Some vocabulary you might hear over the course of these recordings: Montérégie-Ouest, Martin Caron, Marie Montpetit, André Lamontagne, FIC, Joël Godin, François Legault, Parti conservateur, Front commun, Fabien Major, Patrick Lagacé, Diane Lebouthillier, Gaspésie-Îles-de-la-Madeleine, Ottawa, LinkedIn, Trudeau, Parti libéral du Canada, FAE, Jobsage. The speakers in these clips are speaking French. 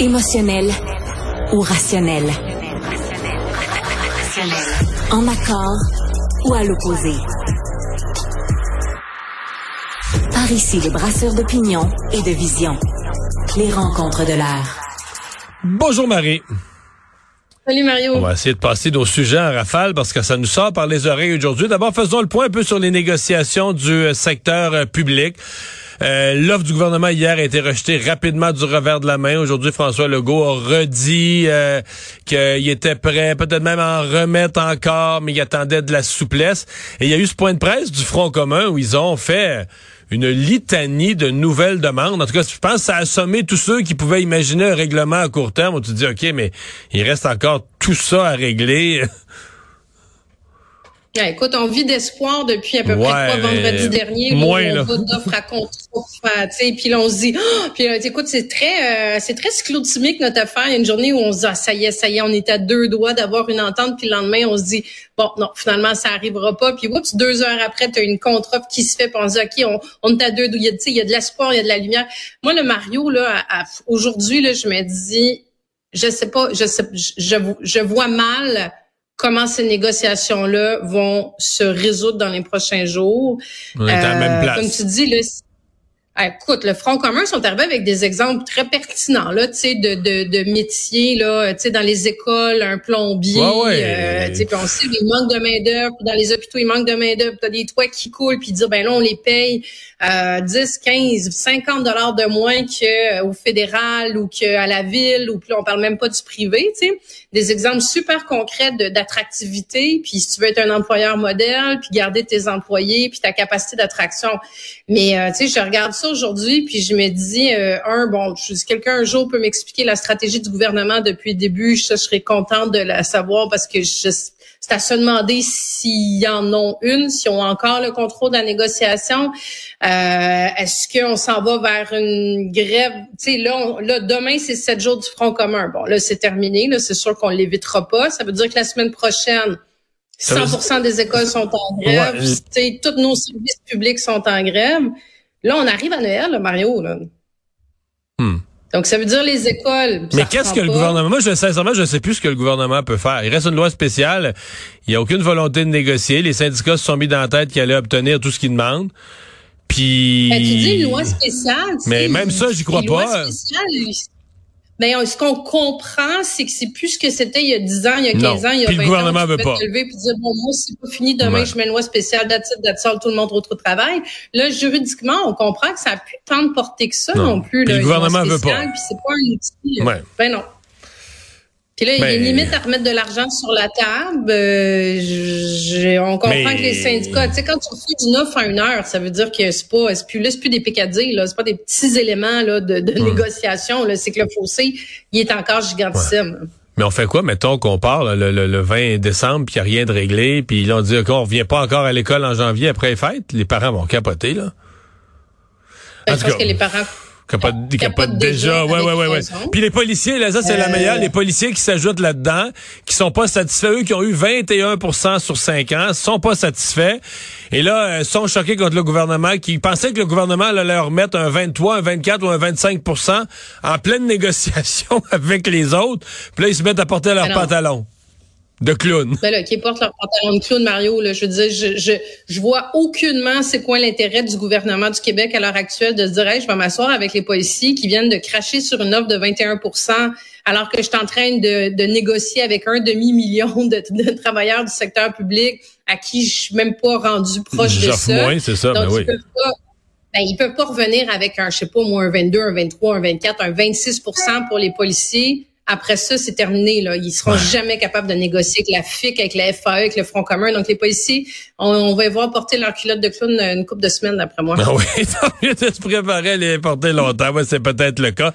Émotionnel ou rationnel. En accord ou à l'opposé. Par ici, les brasseurs d'opinion et de vision. Les rencontres de l'air. Bonjour Marie. Salut Mario. On va essayer de passer nos sujets en rafale parce que ça nous sort par les oreilles aujourd'hui. D'abord, faisons le point un peu sur les négociations du secteur public. L'offre du gouvernement hier a été rejetée rapidement du revers de la main. Aujourd'hui, François Legault a redit qu'il était prêt, peut-être même à en remettre encore, mais il attendait de la souplesse. Et il y a eu ce point de presse du Front commun où ils ont fait une litanie de nouvelles demandes. En tout cas, je pense que ça a assommé tous ceux qui pouvaient imaginer un règlement à court terme. On te dit, OK, mais il reste encore tout ça à régler. Ouais, écoute, on vit d'espoir depuis à peu près trois vendredis dernier. Moins, on vote d'offres à contrat, tu sais, puis là, on se dit, oh! Puis là, écoute, c'est très cyclotimique notre affaire. Il y a une journée où on se dit, ah, ça y est, on est à deux doigts d'avoir une entente, puis le lendemain, on se dit, bon, non, finalement, ça arrivera pas. Puis, oups, 2 heures après, t'as une contre-offre qui se fait penser, OK, on est à deux doigts. Tu sais, il y a de l'espoir, il y a de la lumière. Moi, le Mario, là, aujourd'hui, là, je me dis, je vois mal comment ces négociations-là vont se résoudre dans les prochains jours. On est à la même place. Comme tu dis, écoute, le Front commun sont arrivés avec des exemples très pertinents, là, tu sais, de métiers, là, tu sais, dans les écoles, un plombier, tu sais, puis on sait, il manque de main-d'œuvre, dans les hôpitaux, il manque de main-d'œuvre, t'as des toits qui coulent, puis dire, ben là, on les paye 10, 15, 50 $ de moins qu'au fédéral ou qu'à la ville, ou puis on parle même pas du privé, tu sais. Des exemples super concrets d'attractivité, puis si tu veux être un employeur modèle, puis garder tes employés, puis ta capacité d'attraction. Mais, tu sais, je regarde ça aujourd'hui, puis je me dis, si quelqu'un un jour peut m'expliquer la stratégie du gouvernement depuis le début, je serais contente de la savoir parce que c'est à se demander s'ils en ont une, s'ils ont encore le contrôle de la négociation. Est-ce qu'on s'en va vers une grève? Tu sais, là, demain, c'est 7 jours du Front commun. Bon, là, c'est terminé. Là, c'est sûr qu'on l'évitera pas. Ça veut dire que la semaine prochaine, 100% des écoles sont en grève. Tu sais, tous nos services publics sont en grève. Là, on arrive à Noël, là, Mario. Là. Donc, ça veut dire les écoles. Mais qu'est-ce que le gouvernement... Moi, sincèrement, je ne sais plus ce que le gouvernement peut faire. Il reste une loi spéciale. Il n'y a aucune volonté de négocier. Les syndicats se sont mis dans la tête qu'ils allaient obtenir tout ce qu'ils demandent. Puis... Ben, tu dis une loi spéciale. Mais même ça, j'y crois pas. Ben, ce qu'on comprend, c'est que c'est plus ce que c'était il y a 10 ans, il y a 15 ans, il y a 20 ans. Puis le gouvernement veut pas. Te lever puis dire, bon, moi, c'est pas fini, demain, je mets une loi spéciale, d'attitude, tout le monde retrouve travail. Là, juridiquement, on comprend que ça a plus tant de portée que ça non plus. Là, le gouvernement veut pas. Puis c'est pas un outil. Ouais. Ben non. Puis là, il y a une limite à remettre de l'argent sur la table. On comprend que les syndicats, tu sais, quand tu fais du 9 à 1 heure, ça veut dire que c'est plus des pécadilles, là, c'est pas des petits éléments là de négociation, là, c'est que le fossé, il est encore gigantissime. Ouais. Mais on fait quoi, mettons qu'on part là, le 20 décembre, puis il n'y a rien de réglé, puis là, on dit qu'on revient pas encore à l'école en janvier après les fêtes, les parents vont capoter, là. Ben, je pense que les parents... Capote déjà, ouais. Puis les policiers, là, ça, c'est la meilleure. Les policiers qui s'ajoutent là-dedans, qui sont pas satisfaits, eux qui ont eu 21% sur 5 ans, sont pas satisfaits. Et là, sont choqués contre le gouvernement, qui pensaient que le gouvernement allait leur mettre un 23, un 24 ou un 25% en pleine négociation avec les autres. Puis là, ils se mettent à porter leurs pantalons de clown. Ben là, qui portent leur pantalon de clown, Mario, là, je veux dire, je vois aucunement c'est quoi l'intérêt du gouvernement du Québec à l'heure actuelle de se dire, hey, je vais m'asseoir avec les policiers qui viennent de cracher sur une offre de 21% alors que je suis en train de négocier avec 1,5 million de travailleurs du secteur public à qui je suis même pas rendu proche de ça. Moins, c'est ça. Donc, ils peuvent pas revenir avec un, je sais pas, moi, un 22, un 23, un 24, un 26% pour les policiers. Après ça, c'est terminé, là. Ils seront jamais capables de négocier avec la FIC, avec la FAE, avec le Front commun. Donc, les policiers, on va les voir porter leur culotte de clown une couple de semaines, d'après moi. Ah oui, tant mieux de se préparer à les porter longtemps. Ouais, c'est peut-être le cas.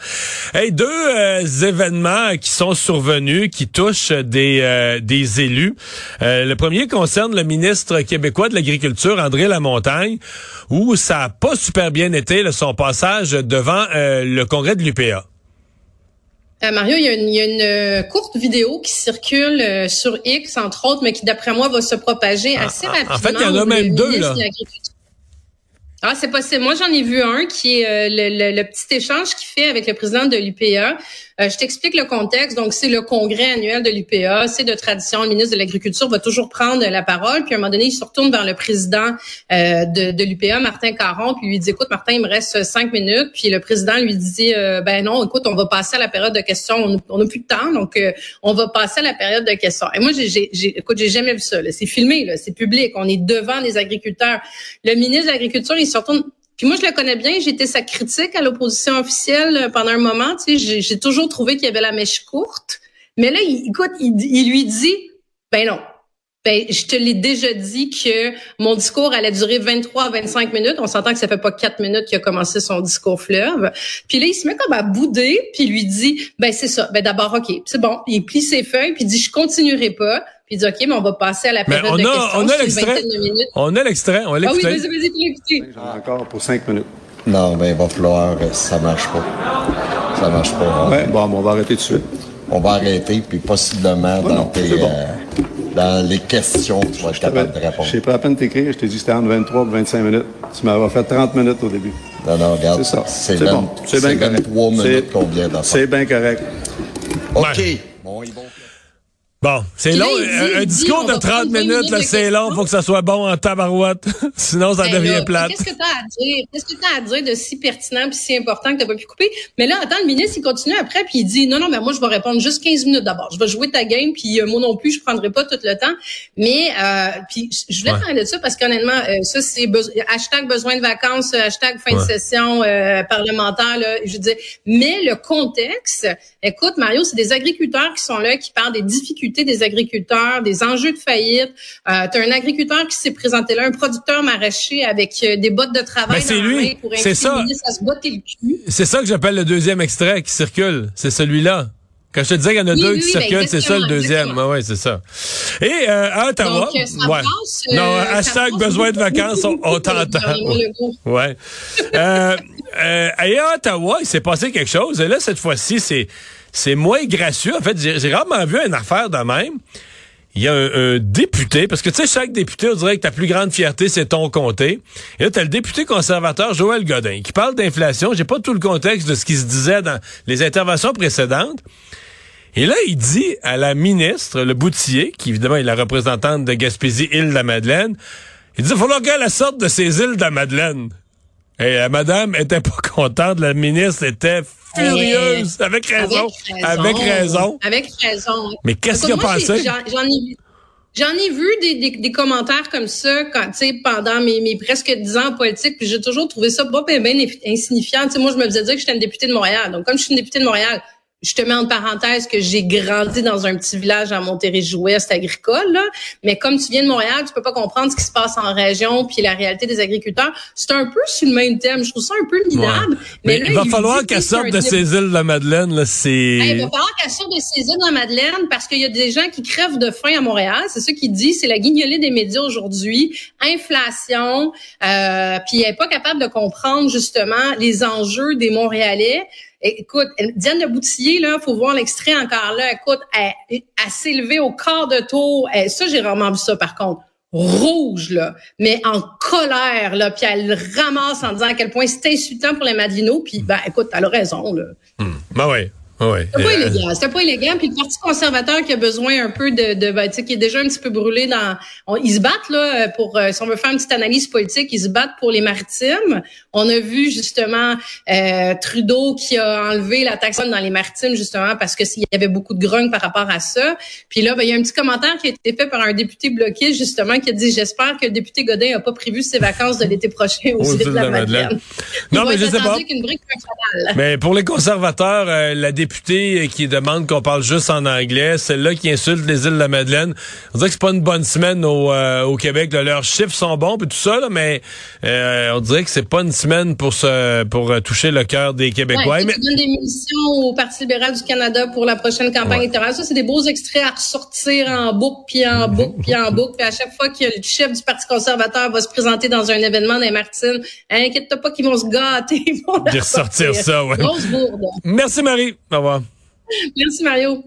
Hey, deux événements qui sont survenus, qui touchent des élus. Le premier concerne le ministre québécois de l'Agriculture, André Lamontagne, où ça a pas super bien été, là, son passage devant le congrès de l'UPA. Mario, il y a une courte vidéo qui circule sur X, entre autres, mais qui, d'après moi, va se propager assez rapidement. En fait, il y en a même deux, là. Ah, c'est possible. Moi, j'en ai vu un qui est le petit échange qu'il fait avec le président de l'UPA. Je t'explique le contexte. Donc, c'est le congrès annuel de l'UPA. C'est de tradition. Le ministre de l'Agriculture va toujours prendre la parole. Puis, à un moment donné, il se retourne vers le président de l'UPA, Martin Caron, puis lui dit, écoute, Martin, il me reste 5 minutes. Puis, le président lui dit, ben non, écoute, on va passer à la période de questions. On n'a plus de temps, donc on va passer à la période de questions. Et moi, écoute, j'ai jamais vu ça. Là. C'est filmé, là, c'est public. On est devant les agriculteurs. Le ministre de l'Agriculture, il se retourne... Puis moi, je le connais bien. J'ai été sa critique à l'opposition officielle pendant un moment. Tu sais, j'ai toujours trouvé qu'il y avait la mèche courte. Mais là, il lui dit, ben non. Ben, je te l'ai déjà dit que mon discours allait durer 23 à 25 minutes. On s'entend que ça fait pas 4 minutes qu'il a commencé son discours fleuve. Puis là, il se met comme à bouder, puis il lui dit, ben c'est ça. Ben d'abord, OK, c'est bon. Il plie ses feuilles, puis il dit, je continuerai pas. Puis il dit, OK, mais on va passer à la période de questions. On a l'extrait. On a l'extrait. Ah oui, vas-y, l'écouter. J'en ai encore pour 5 minutes. Non, mais il va falloir, ça marche pas. Ça marche pas. Ouais, bon, on va arrêter tout de suite. On va arrêter, puis possiblement dans les questions, tu vas être capable de répondre. Je n'ai pas à peine t'écrire, je t'ai dit que c'était entre 23 et 25 minutes. Tu m'avais fait 30 minutes au début. Non, non, regarde, c'est bon. C'est bien correct. 23 minutes qu'on vient d'en faire. C'est bien correct. OK. Bon, c'est long. Un discours de 30 minutes, c'est long. Il faut que ça soit bon en tabarouette. Sinon, ça devient plate. Qu'est-ce que tu as à dire? Qu'est-ce que tu as à dire de si pertinent pis si important que tu n'as pas pu couper? Mais là, attends, le ministre, il continue après puis il dit, non, non, mais moi, je vais répondre juste 15 minutes d'abord. Je vais jouer ta game puis moi non plus, je prendrai pas tout le temps. Mais, puis je voulais parler de ça parce qu'honnêtement, ça, c'est #besoin de vacances, #fin de session parlementaire, là, je veux dire. Mais le contexte, écoute, Mario, c'est des agriculteurs qui sont là, qui parlent des difficultés des agriculteurs, des enjeux de faillite. T'as un agriculteur qui s'est présenté là, un producteur maraîcher avec des bottes de travail dans la main pour inviter le ministre à se botter le cul. C'est ça que j'appelle le deuxième extrait qui circule. C'est celui-là. Quand je te disais qu'il y en a deux qui circulent, c'est ça le deuxième. Ah, oui, c'est ça. Et à Ottawa... Donc, ça passe, non, #besoin de vacances, on t'entend. Ouais. Et à Ottawa, il s'est passé quelque chose. Et là, cette fois-ci, c'est moins gracieux. En fait, j'ai rarement vu une affaire de même. Il y a un député, parce que tu sais, chaque député, on dirait que ta plus grande fierté, c'est ton comté. Et là, t'as le député conservateur Joël Godin, qui parle d'inflation. J'ai pas tout le contexte de ce qui se disait dans les interventions précédentes. Et là, il dit à la ministre Lebouthillier, qui évidemment est la représentante de Gaspésie-Îles-de-la-Madeleine, il dit, il faut qu'elle sorte de ces îles de la Madeleine. Et la madame était pas contente, la ministre était furieuse, avec raison, avec raison. Mais qu'est-ce qu'il a pensé? J'en ai vu des commentaires comme ça quand, tu sais, pendant mes presque 10 ans en politique, puis j'ai toujours trouvé ça pas bien insignifiant. Tu sais, moi je me faisais dire que j'étais une députée de Montréal. Donc comme je suis une députée de Montréal, je te mets en parenthèse que j'ai grandi dans un petit village à Montérégie-Ouest agricole, là. Mais comme tu viens de Montréal, tu peux pas comprendre ce qui se passe en région puis la réalité des agriculteurs. C'est un peu sur le même thème. Je trouve ça un peu minable. Ouais. Mais là, il va falloir qu'elle sorte de ces îles de la Madeleine, là. Il va falloir qu'elle sorte de ces îles de la Madeleine parce qu'il y a des gens qui crèvent de faim à Montréal. C'est ça qu'il dit. C'est la guignolée des médias aujourd'hui. Inflation. Puis elle est pas capable de comprendre, justement, les enjeux des Montréalais. Écoute, Diane Lebouthillier, là, faut voir l'extrait encore là. Écoute, elle s'est levée au quart de tour. Ça, j'ai vraiment vu ça, par contre. Rouge, là, mais en colère, là, puis elle ramasse en disant à quel point c'est insultant pour les Madelinos. Puis, ben, écoute, elle a raison, là. Ben oui. Ouais. C'était pas illégal. C'était pas illégal. Puis le Parti conservateur qui a besoin un peu tu sais, qui est déjà un petit peu brûlé ils se battent, là, pour, si on veut faire une petite analyse politique, ils se battent pour les maritimes. On a vu, justement, Trudeau qui a enlevé la taxe dans les maritimes, justement, parce que s'il y avait beaucoup de grogne par rapport à ça. Puis là, ben, il y a un petit commentaire qui a été fait par un député bloqué, justement, qui a dit, j'espère que le député Godin a pas prévu ses vacances de l'été prochain aux îles de la Madeleine. Non, mais je sais pas. Mais pour les conservateurs, la députée qui demande qu'on parle juste en anglais, celle-là qui insulte les îles de la Madeleine. On dirait que c'est pas une bonne semaine au Québec. Là, leurs chiffres sont bons puis tout ça, là, mais on dirait que c'est pas une semaine pour toucher le cœur des Québécois. Ouais, tu donnes des missions au Parti libéral du Canada pour la prochaine campagne électorale. Ça, c'est des beaux extraits à ressortir en boucle puis en boucle puis en boucle. Puis à chaque fois que le chef du Parti conservateur va se présenter dans un événement des Martines, inquiète-toi pas qu'ils vont se gâter. Ils vont ressortir ça, ouais. Grosse bourde. Merci Marie. Au revoir. Merci Mario.